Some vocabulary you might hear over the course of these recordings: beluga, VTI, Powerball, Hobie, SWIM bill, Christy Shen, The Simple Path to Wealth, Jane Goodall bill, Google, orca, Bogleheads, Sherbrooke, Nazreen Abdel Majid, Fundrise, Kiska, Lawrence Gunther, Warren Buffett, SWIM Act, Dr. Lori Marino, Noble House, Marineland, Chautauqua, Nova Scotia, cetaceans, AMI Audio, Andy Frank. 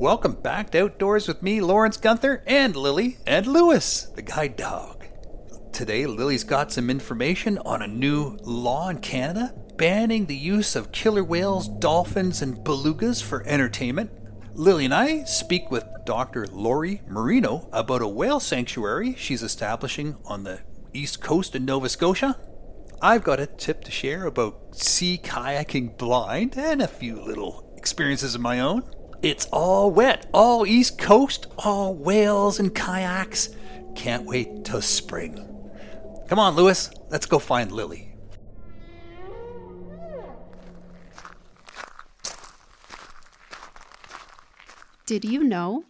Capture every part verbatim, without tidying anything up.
Welcome back to Outdoors with me, Lawrence Gunther, and Lily and Lewis, the guide dog. Today, Lily's got some information on a new law in Canada banning the use of killer whales, dolphins, and belugas for entertainment. Lily and I speak with Doctor Lori Marino about a whale sanctuary she's establishing on the east coast of Nova Scotia. I've got a tip to share about sea kayaking blind and a few little experiences of my own. It's all wet, all East Coast, all whales and kayaks. Can't wait till spring. Come on, Lewis, let's go find Lily. Did you know?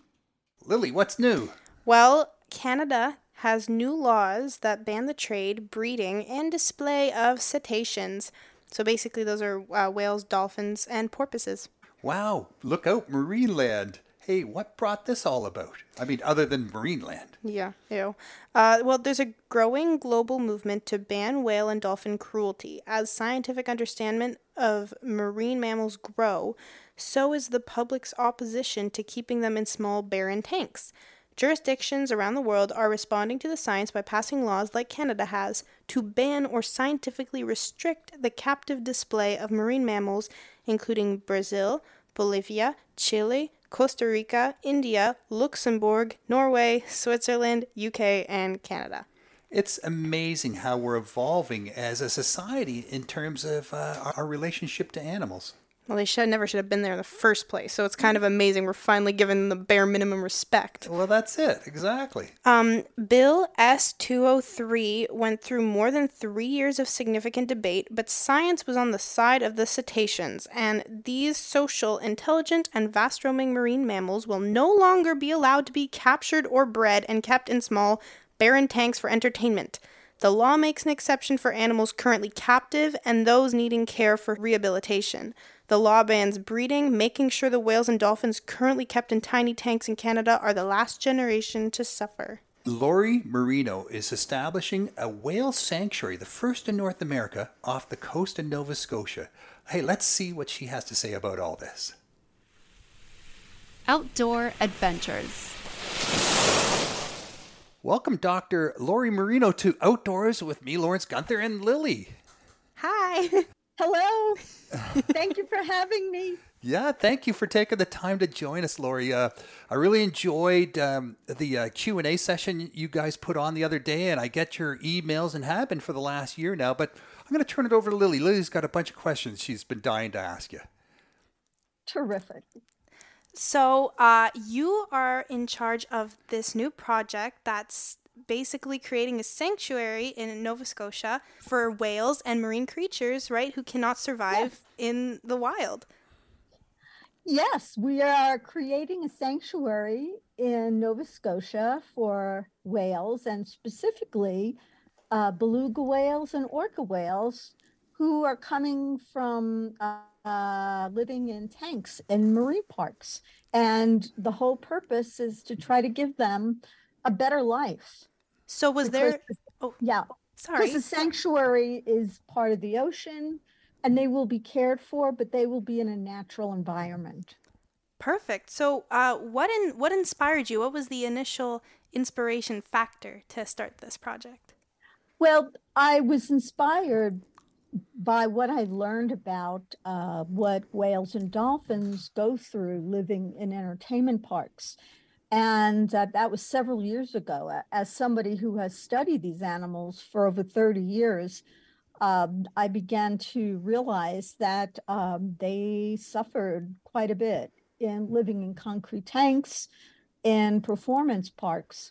Lily, what's new? Well, Canada has new laws that ban the trade, breeding, and display of cetaceans. So basically those are uh, whales, dolphins, and porpoises. Wow, look out, Marineland. Hey, what brought this all about? I mean, other than Marineland. Yeah, ew. Uh, well, there's a growing global movement to ban whale and dolphin cruelty. As scientific understanding of marine mammals grow, so is the public's opposition to keeping them in small, barren tanks. Jurisdictions around the world are responding to the science by passing laws like Canada has to ban or scientifically restrict the captive display of marine mammals, including Brazil, Bolivia, Chile, Costa Rica, India, Luxembourg, Norway, Switzerland, U K, and Canada. It's amazing how we're evolving as a society in terms of uh, our relationship to animals. Well, they should never should have been there in the first place, so it's kind of amazing we're finally given the bare minimum respect. Well, that's it. Exactly. Um, Bill S. two oh three went through more than three years of significant debate, but science was on the side of the cetaceans, and these social, intelligent, and vast-roaming marine mammals will no longer be allowed to be captured or bred and kept in small, barren tanks for entertainment. The law makes an exception for animals currently captive and those needing care for rehabilitation. The law bans breeding, making sure the whales and dolphins currently kept in tiny tanks in Canada are the last generation to suffer. Lori Marino is establishing a whale sanctuary, the first in North America, off the coast of Nova Scotia. Hey, let's see what she has to say about all this. Outdoor Adventures. Welcome, Doctor Lori Marino, to Outdoors with me, Lawrence Gunther, and Lily. Hi. Hello. Thank you for having me. Yeah, thank you for taking the time to join us, Lori. Uh, I really enjoyed um, the uh, Q and A session you guys put on the other day, and I get your emails and have been for the last year now, but I'm going to turn it over to Lily. Lily's got a bunch of questions she's been dying to ask you. Terrific. So uh, you are in charge of this new project that's basically creating a sanctuary in Nova Scotia for whales and marine creatures, right, who cannot survive yes. in the wild. Yes, we are creating a sanctuary in Nova Scotia for whales and specifically uh, beluga whales and orca whales who are coming from uh, uh, living in tanks and marine parks. And the whole purpose is to try to give them a better life. So was because, there... Oh, yeah. Sorry. Because the sanctuary is part of the ocean and they will be cared for, but they will be in a natural environment. Perfect. So uh, what in, what inspired you? What was the initial inspiration factor to start this project? Well, I was inspired by what I learned about uh, what whales and dolphins go through living in entertainment parks. And uh, that was several years ago. As somebody who has studied these animals for over thirty years, um, I began to realize that um, they suffered quite a bit in living in concrete tanks in performance parks.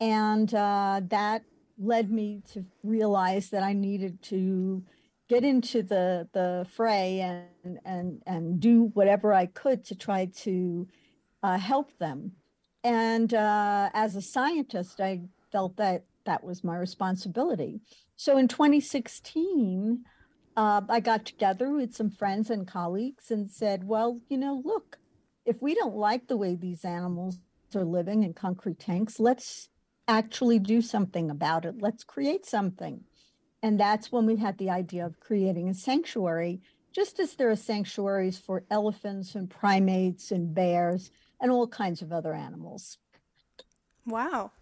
And uh, that led me to realize that I needed to get into the, the fray and, and, and do whatever I could to try to uh, help them. And uh, as a scientist, I felt that that was my responsibility. So in twenty sixteen, uh, I got together with some friends and colleagues and said, well, you know, look, if we don't like the way these animals are living in concrete tanks, let's actually do something about it. Let's create something. And that's when we had the idea of creating a sanctuary, just as there are sanctuaries for elephants and primates and bears and all kinds of other animals. Wow.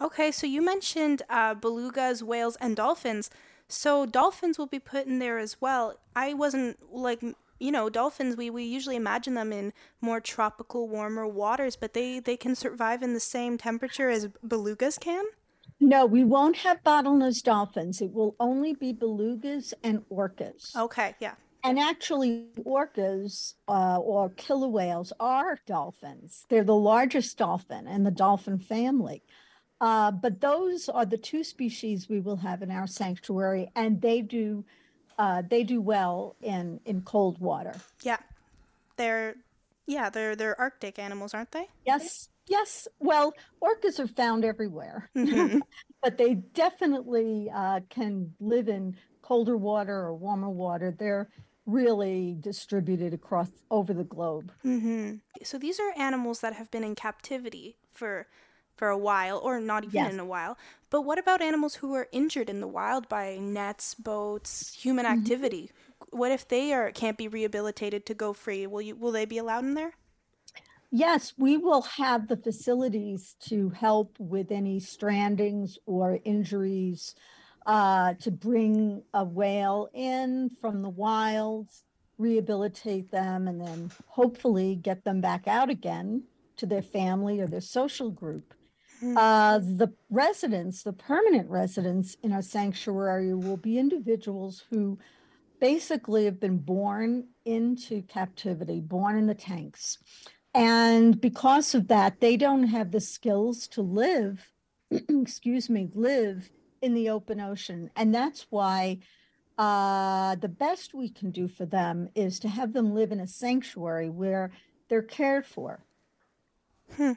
Okay, so you mentioned uh, belugas, whales, and dolphins. So dolphins will be put in there as well. I wasn't like, you know, dolphins, we, we usually imagine them in more tropical, warmer waters, but they, they can survive in the same temperature as belugas can? No, we won't have bottlenose dolphins. It will only be belugas and orcas. Okay, yeah. And actually, orcas uh, or killer whales are dolphins. They're the largest dolphin in the dolphin family. Uh, but those are the two species we will have in our sanctuary, and they do uh, they do well in, in cold water. Yeah, they're yeah they're they're Arctic animals, aren't they? Yes, yes. Well, orcas are found everywhere, mm-hmm. but they definitely uh, can live in colder water or warmer water. They're really distributed across over the globe. Mm-hmm. So these are animals that have been in captivity for. for a while, or not even yes. in a while. But what about animals who are injured in the wild by nets, boats, human activity? Mm-hmm. What if they are can't be rehabilitated to go free? Will you will they be allowed in there? Yes, we will have the facilities to help with any strandings or injuries, uh, to bring a whale in from the wilds, rehabilitate them, and then hopefully get them back out again to their family or their social group. Uh, the residents, the permanent residents in our sanctuary will be individuals who basically have been born into captivity, born in the tanks. And because of that, they don't have the skills to live, excuse me, live in the open ocean. And that's why uh, the best we can do for them is to have them live in a sanctuary where they're cared for. Hmm.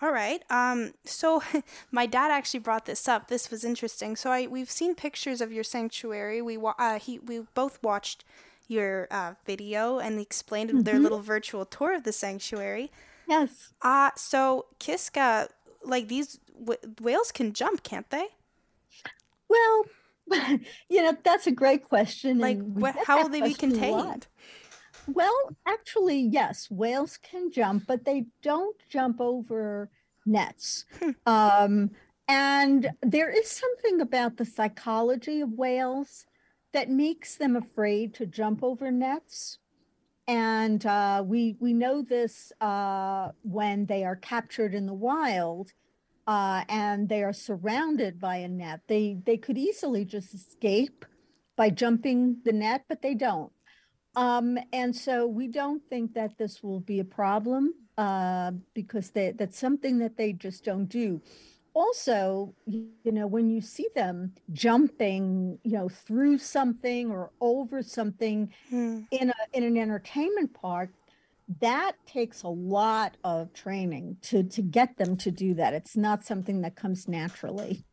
All right. Um, so my dad actually brought this up. This was interesting. So I we've seen pictures of your sanctuary. We wa- uh, he we both watched your uh, video and explained mm-hmm. their little virtual tour of the sanctuary. Yes. Uh, so Kiska, like these w- whales can jump, can't they? Well, you know, that's a great question. Like, what, how will they be contained? Well, actually, yes, whales can jump, but they don't jump over nets. Um, and there is something about the psychology of whales that makes them afraid to jump over nets. And uh, we we know this uh, when they are captured in the wild uh, and they are surrounded by a net. They they could easily just escape by jumping the net, but they don't. Um, and so we don't think that this will be a problem uh, because they, that's something that they just don't do. Also, you know, when you see them jumping, you know, through something or over something hmm. in a, in an entertainment park, that takes a lot of training to, to get them to do that. It's not something that comes naturally.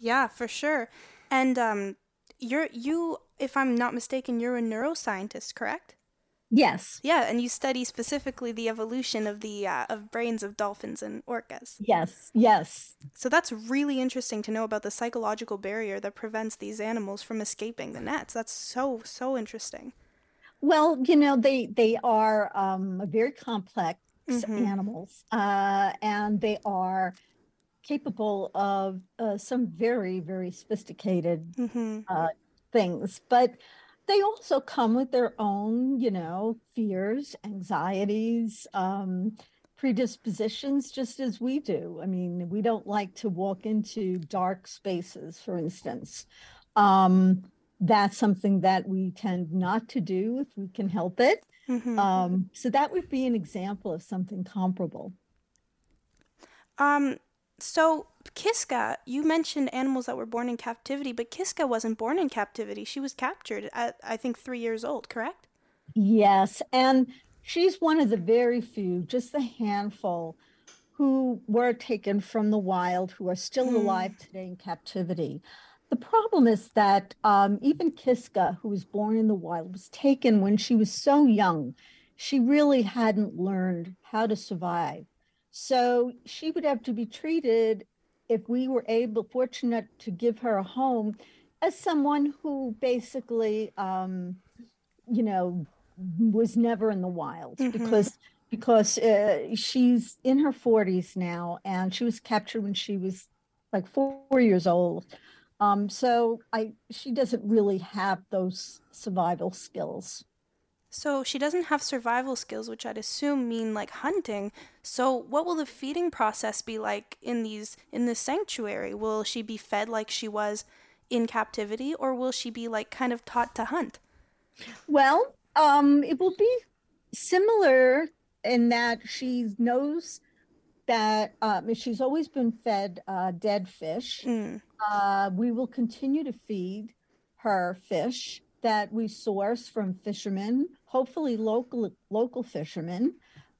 Yeah, for sure. And um, you're you. If I'm not mistaken, you're a neuroscientist, correct? Yes. Yeah, and you study specifically the evolution of the uh, of brains of dolphins and orcas. Yes, yes. So that's really interesting to know about the psychological barrier that prevents these animals from escaping the nets. That's so, so interesting. Well, you know, they, they are um, very complex mm-hmm. animals, uh, and they are capable of uh, some very, very sophisticated mm-hmm. uh things, but they also come with their own, you know, fears, anxieties, um, predispositions, just as we do. I mean, we don't like to walk into dark spaces, for instance. Um, that's something that we tend not to do if we can help it. Mm-hmm. Um, so that would be an example of something comparable. Um. So Kiska, you mentioned animals that were born in captivity, but Kiska wasn't born in captivity. She was captured at, I think, three years old, correct? Yes. And she's one of the very few, just a handful, who were taken from the wild, who are still mm. alive today in captivity. The problem is that um, even Kiska, who was born in the wild, was taken when she was so young. She really hadn't learned how to survive. So she would have to be treated, if we were able, fortunate to give her a home, as someone who basically, um, you know, was never in the wild mm-hmm. because because uh, she's in her forties now, and she was captured when she was like four years old. Um, so I, she doesn't really have those survival skills. So she doesn't have survival skills, which I'd assume mean like hunting. So what will the feeding process be like in these in this sanctuary? Will she be fed like she was in captivity, or will she be like kind of taught to hunt? Well, um, it will be similar in that she knows that um, she's always been fed uh, dead fish. Mm. Uh, we will continue to feed her fish that we source from fishermen, hopefully local local fishermen.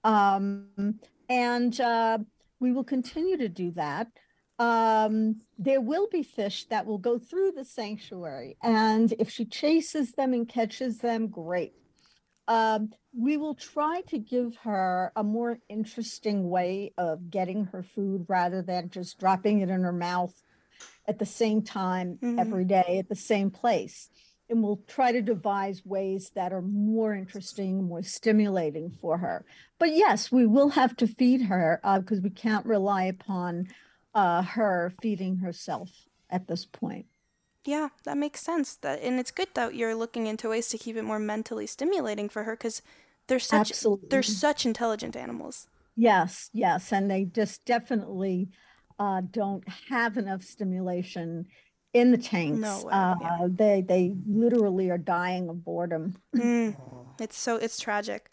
Um, and uh, we will continue to do that. Um, there will be fish that will go through the sanctuary. And if she chases them and catches them, great. Um, we will try to give her a more interesting way of getting her food rather than just dropping it in her mouth at the same time mm-hmm. every day at the same place. And we'll try to devise ways that are more interesting, more stimulating for her. But yes, we will have to feed her because uh, we can't rely upon uh, her feeding herself at this point. Yeah, that makes sense. That, and it's good that you're looking into ways to keep it more mentally stimulating for her because they're such Absolutely. they're such intelligent animals. Yes, yes, and they just definitely uh, don't have enough stimulation in the tanks. No way, uh, yeah. They they literally are dying of boredom. Mm, it's so it's tragic.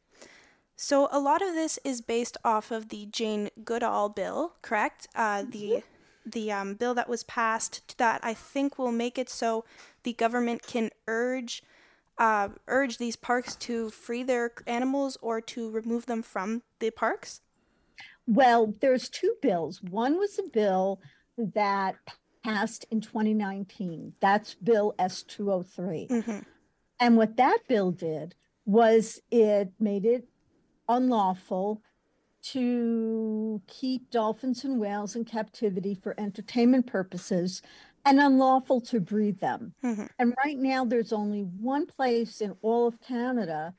So a lot of this is based off of the Jane Goodall bill, correct? Uh, the the um, bill that was passed that I think will make it so the government can urge uh, urge these parks to free their animals or to remove them from the parks. Well, there's two bills. One was a bill that passed in twenty nineteen. That's Bill S. two oh three. Mm-hmm. And what that bill did was it made it unlawful to keep dolphins and whales in captivity for entertainment purposes and unlawful to breed them. Mm-hmm. And right now there's only one place in all of Canada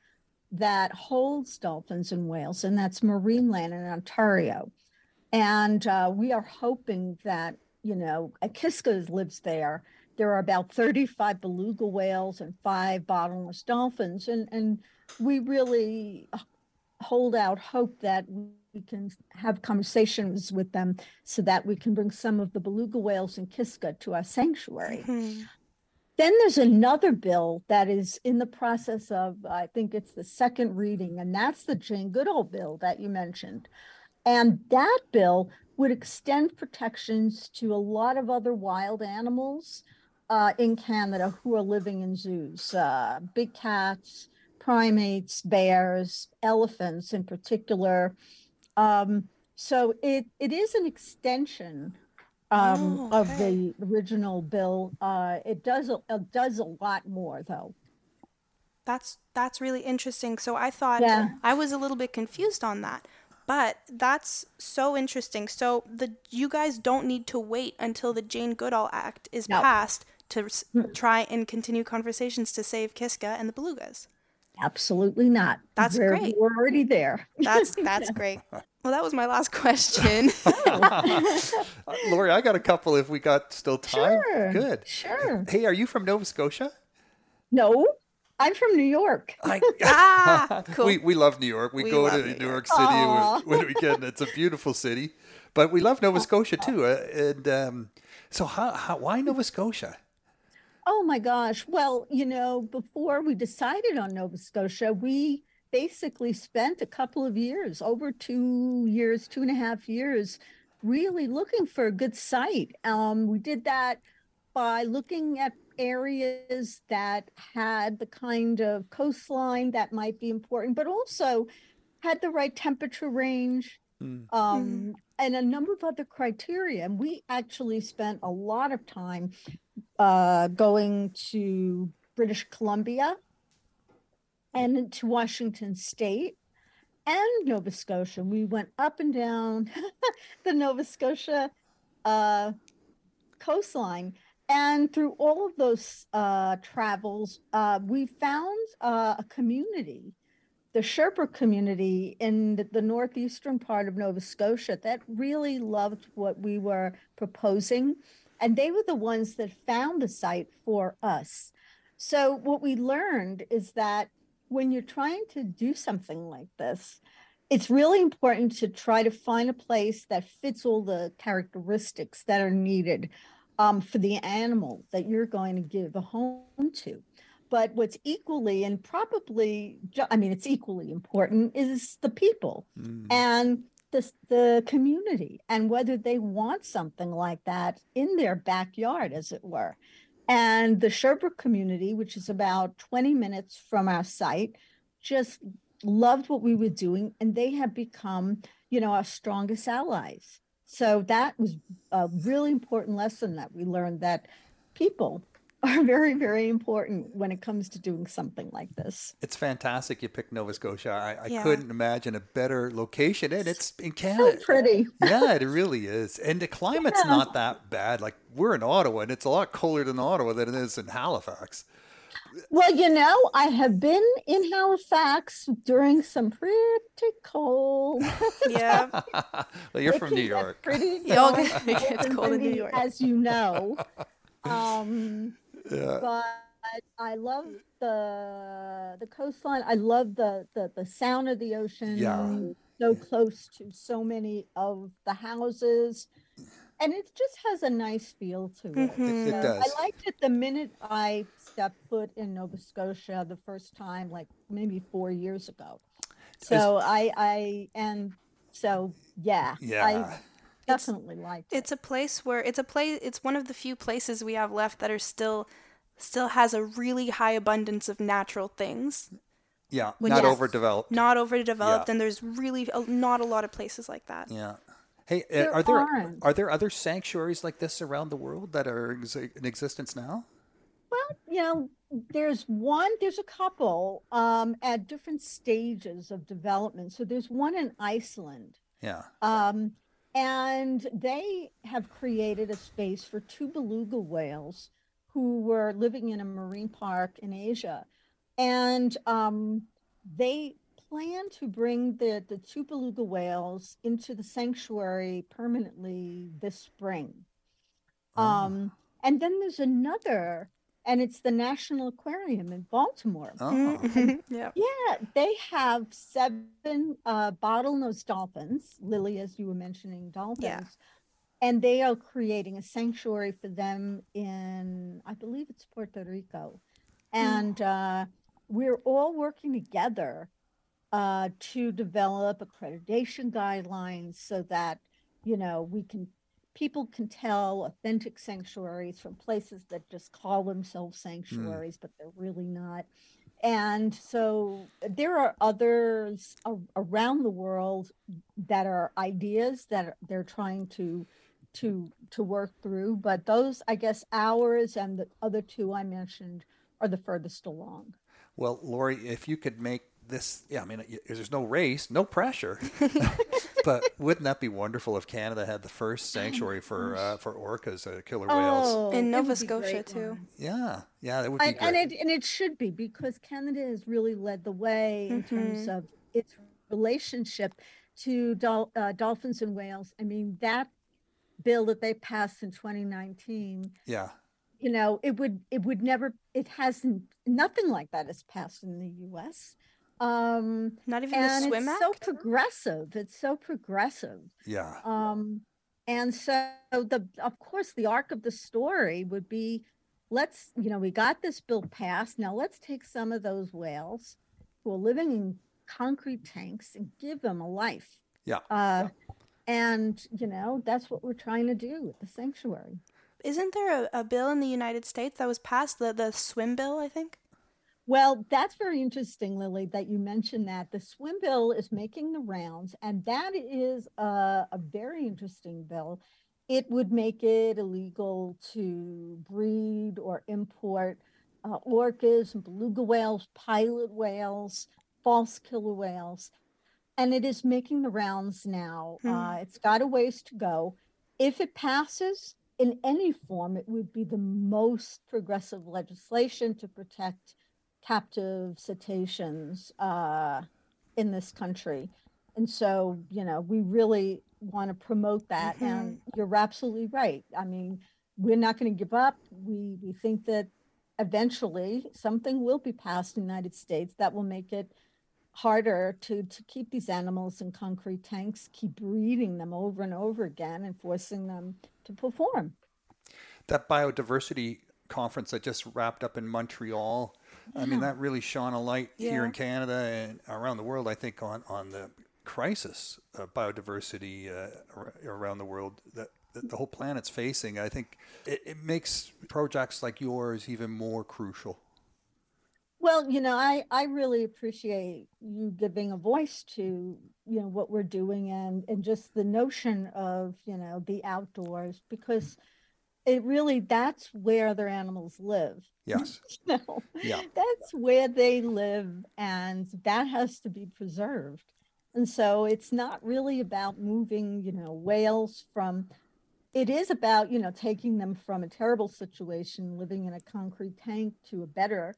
that holds dolphins and whales, and that's Marineland in Ontario. And uh, we are hoping that You know, Kiska lives there. There are about thirty-five beluga whales and five bottomless dolphins. And, and we really hold out hope that we can have conversations with them so that we can bring some of the beluga whales and Kiska to our sanctuary. Mm-hmm. Then there's another bill that is in the process of, I think it's the second reading, and that's the Jane Goodall bill that you mentioned. And that bill would extend protections to a lot of other wild animals uh, in Canada who are living in zoos, uh, big cats, primates, bears, elephants in particular. Um, so it, it is an extension um, oh, okay. of the original bill. Uh, it does a, it does a lot more, though. That's, that's really interesting. So I thought yeah. I was a little bit confused on that. But that's so interesting. So the you guys don't need to wait until the Jane Goodall Act is no. passed to s- try and continue conversations to save Kiska and the belugas. Absolutely not. That's we're, great. We're already there. That's that's yeah. great. Well, that was my last question. uh, Lori, I got a couple if we got still time. Sure. Good. Sure. Hey, are you from Nova Scotia? No. I'm from New York. I, ah, cool. We we love New York. We, we go to New York, York City when, when we can. It's a beautiful city, but we love Nova Scotia too. Uh, and um, so, how, how why Nova Scotia? Oh my gosh! Well, you know, before we decided on Nova Scotia, we basically spent a couple of years, over two years, two and a half years, really looking for a good site. Um, we did that by looking at areas that had the kind of coastline that might be important, but also had the right temperature range mm. um, mm. and a number of other criteria. And we actually spent a lot of time uh, going to British Columbia and to Washington State and Nova Scotia. We went up and down the Nova Scotia uh, coastline. And through all of those uh, travels, uh, we found uh, a community the Sherbrooke community in the, the northeastern part of Nova Scotia that really loved what we were proposing. And they were the ones that found the site for us. So what we learned is that when you're trying to do something like this, it's really important to try to find a place that fits all the characteristics that are needed um, for the animal that you're going to give a home to. But what's equally and probably, I mean, it's equally important is the people mm. and the, the community and whether they want something like that in their backyard, as it were. And the Sherbrooke community, which is about twenty minutes from our site, just loved what we were doing, and they have become, you know, our strongest allies. So that was a really important lesson that we learned, that people are very, very important when it comes to doing something like this. It's fantastic you picked Nova Scotia. I, I yeah. couldn't imagine a better location, and it's in Canada. So pretty. Yeah, it really is. And the climate's yeah. not that bad. Like, we're in Ottawa, and it's a lot colder than Ottawa than it is in Halifax. Well, you know, I have been in Halifax during some pretty cold. Yeah. Well, you're it from New York. Pretty cold. It gets cold in New York, as you know. Um, yeah. But I love the the coastline. I love the, the, the sound of the ocean. Yeah. So close to so many of the houses. And it just has a nice feel to it. Mm-hmm. It, it does. I liked it the minute I stepped foot in Nova Scotia the first time, like maybe four years ago. So it's, I, I, and so, yeah. Yeah. I definitely it's, liked it. It's a place where, it's a place, it's one of the few places we have left that are still, still has a really high abundance of natural things. Yeah. When not yes, overdeveloped. Not overdeveloped. Yeah. And there's really a, not a lot of places like that. Yeah. Hey, there are there aren't. are there other sanctuaries like this around the world that are ex- in existence now? Well, you know, there's one, there's a couple um, at different stages of development. So there's one in Iceland. Yeah. Um, and they have created a space for two beluga whales who were living in a marine park in Asia. And um, they plan to bring the, the two beluga whales into the sanctuary permanently this spring. Oh. Um, and then there's another, and it's the National Aquarium in Baltimore. Oh. yeah. yeah, they have seven uh, bottlenose dolphins, Lily, as you were mentioning, dolphins. Yeah. And they are creating a sanctuary for them in, I believe it's Puerto Rico. And uh, we're all working together Uh, to develop accreditation guidelines so that, you know, we can, people can tell authentic sanctuaries from places that just call themselves sanctuaries, mm. but they're really not. And so there are others a- around the world that are ideas that they're trying to, to, to work through. But those, I guess, ours and the other two I mentioned are the furthest along. Well, Lori, if you could make this, yeah, I mean, there's no race, no pressure, but wouldn't that be wonderful if Canada had the first sanctuary for uh, for orcas, uh, killer whales, oh, in Nova Scotia too? Ones. Yeah, yeah, that would be. I, and it and it should be, because Canada has really led the way in mm-hmm. terms of its relationship to dol- uh, dolphins and whales. I mean, that bill that they passed in twenty nineteen. Yeah. You know, it would it would never. It hasn't. Nothing like that has passed in the U S. Um, Not even the SWIM Act? It's so progressive. It's so progressive. Yeah. Um, and so the, of course, the arc of the story would be, let's, you know, we got this bill passed. Now let's take some of those whales who are living in concrete tanks and give them a life. Yeah. Uh, yeah. And, you know, that's what we're trying to do with the sanctuary. Isn't there a, a bill in the United States that was passed, the, the SWIM bill, I think? Well, that's very interesting, Lily, that you mentioned that. The SWIM bill is making the rounds, and that is a, a very interesting bill. It would make it illegal to breed or import uh, orcas and beluga whales, pilot whales, false killer whales, and it is making the rounds now. Mm-hmm. Uh, it's got a ways to go. If it passes in any form, it would be the most progressive legislation to protect captive cetaceans uh, in this country. And so, you know, we really want to promote that. Mm-hmm. And you're absolutely right. I mean, we're not going to give up. We we think that eventually something will be passed in the United States that will make it harder to, to keep these animals in concrete tanks, keep breeding them over and over again and forcing them to perform. That biodiversity conference that just wrapped up in Montreal, yeah. I mean, that really shone a light yeah. here in Canada and around the world, I think, on, on the crisis of biodiversity uh, around the world that, that the whole planet's facing. I think it, it makes projects like yours even more crucial. Well, you know, I, I really appreciate you giving a voice to, you know, what we're doing and, and just the notion of, you know, the outdoors, because it really, that's where their animals live. Yes. You know? Yeah. That's where they live, and that has to be preserved. And so it's not really about moving, you know, whales from, it is about, you know, taking them from a terrible situation, living in a concrete tank, to a better.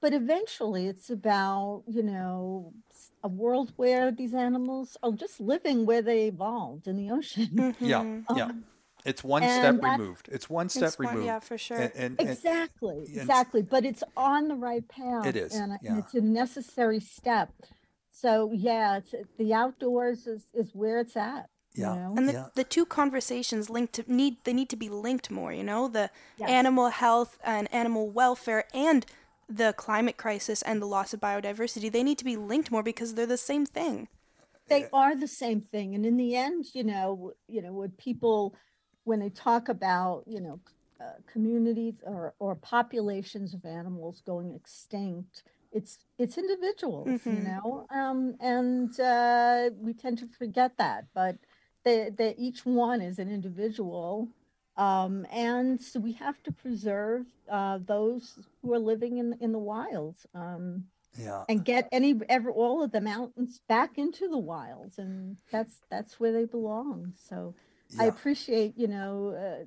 But eventually it's about, you know, a world where these animals are just living where they evolved, in the ocean. Mm-hmm. Yeah, um, yeah. It's one step removed. It's one step it's removed. One, yeah, for sure. And, and, and, exactly, and, exactly. But it's on the right path. It is, and, yeah. and it's a necessary step. So, yeah, it's, the outdoors is, is where it's at. Yeah. You know? And the, yeah. the two conversations linked to need they need to be linked more, you know, the yes. animal health and animal welfare and the climate crisis and the loss of biodiversity, they need to be linked more because they're the same thing. They are the same thing. And in the end, you know, you know, when people, when they talk about, you know, uh, communities or, or populations of animals going extinct, it's, it's individuals, mm-hmm. you know, um, and uh, we tend to forget that, but they, they, each one is an individual. Um, and so we have to preserve uh, those who are living in in the wilds, um, yeah. and get any ever all of the mountains back into the wilds, and that's that's where they belong. So yeah. I appreciate, you know, uh,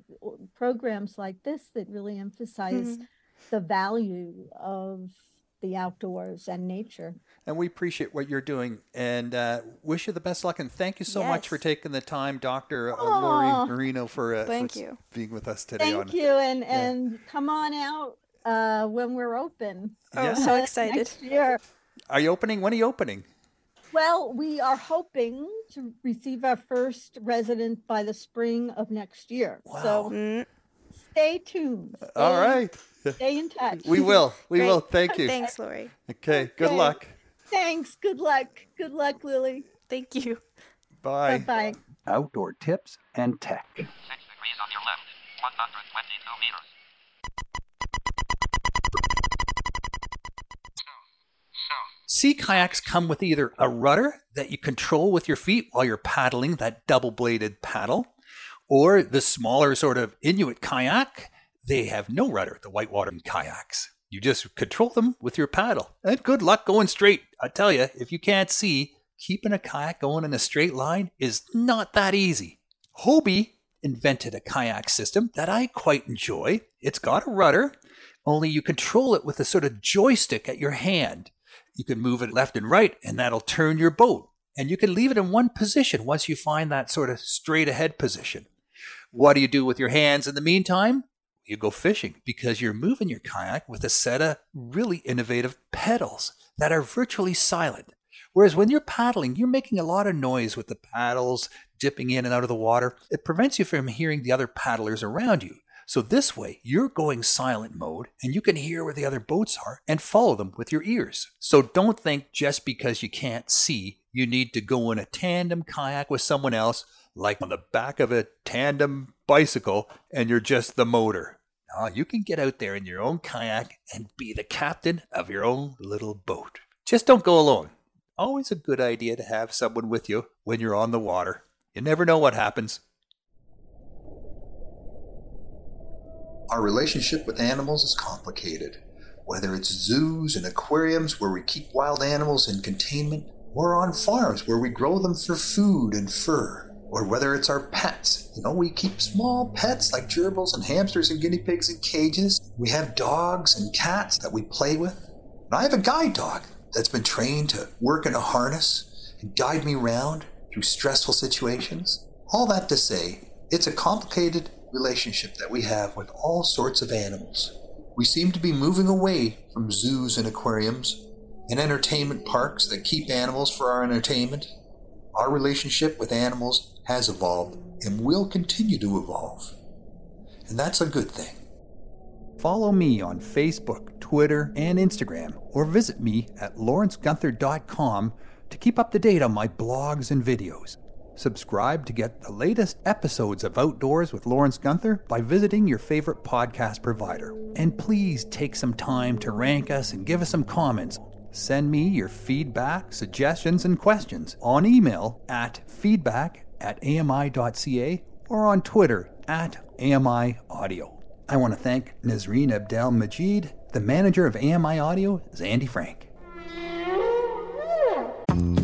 programs like this that really emphasize mm-hmm. the value of the outdoors and nature. And we appreciate what you're doing, and uh, wish you the best luck. And thank you so yes. much for taking the time, Doctor Uh, Lori Marino, for, uh, thank for you. being with us today. Thank on, you, and, yeah. and come on out uh, when we're open. Oh, yeah. I'm so excited. Next year. Are you opening? When are you opening? Well, we are hoping to receive our first resident by the spring of next year. Wow. So mm. stay tuned. Stay All right. Stay in touch. We will. We Great. will. Thank you. Thanks, Lori. Okay. okay. Good luck. Thanks. Good luck. Good luck, Lily. Thank you. Bye. Bye-bye. Outdoor tips and tech. Six degrees on your left, one hundred twenty-two meters. Sea kayaks come with either a rudder that you control with your feet while you're paddling, that double-bladed paddle, or the smaller sort of Inuit kayak. They have no rudder, the whitewater kayaks. You just control them with your paddle. And good luck going straight. I tell you, if you can't see, keeping a kayak going in a straight line is not that easy. Hobie invented a kayak system that I quite enjoy. It's got a rudder, only you control it with a sort of joystick at your hand. You can move it left and right, and that'll turn your boat. And you can leave it in one position once you find that sort of straight ahead position. What do you do with your hands in the meantime? You go fishing, because you're moving your kayak with a set of really innovative pedals that are virtually silent. Whereas when you're paddling, you're making a lot of noise with the paddles dipping in and out of the water. It prevents you from hearing the other paddlers around you. So this way, you're going silent mode, and you can hear where the other boats are and follow them with your ears. So don't think just because you can't see, you need to go in a tandem kayak with someone else, like on the back of a tandem bicycle, and you're just the motor. Now you can get out there in your own kayak and be the captain of your own little boat. Just don't go alone. Always a good idea to have someone with you when you're on the water. You never know what happens. Our relationship with animals is complicated. Whether it's zoos and aquariums where we keep wild animals in containment, or on farms where we grow them for food and fur, or whether it's our pets. You know, we keep small pets like gerbils and hamsters and guinea pigs in cages. We have dogs and cats that we play with. And I have a guide dog that's been trained to work in a harness and guide me around through stressful situations. All that to say, it's a complicated relationship that we have with all sorts of animals. We seem to be moving away from zoos and aquariums and entertainment parks that keep animals for our entertainment. Our relationship with animals has evolved and will continue to evolve. And that's a good thing. Follow me on Facebook, Twitter, and Instagram, or visit me at lawrence gunther dot com to keep up to date on my blogs and videos. Subscribe to get the latest episodes of Outdoors with Lawrence Gunther by visiting your favorite podcast provider. And please take some time to rank us and give us some comments. Send me your feedback, suggestions, and questions on email at feedback at A M I dot C A or on Twitter at A M I Audio. I want to thank Nazreen Abdel Majid, the manager of A M I Audio, is Andy Frank.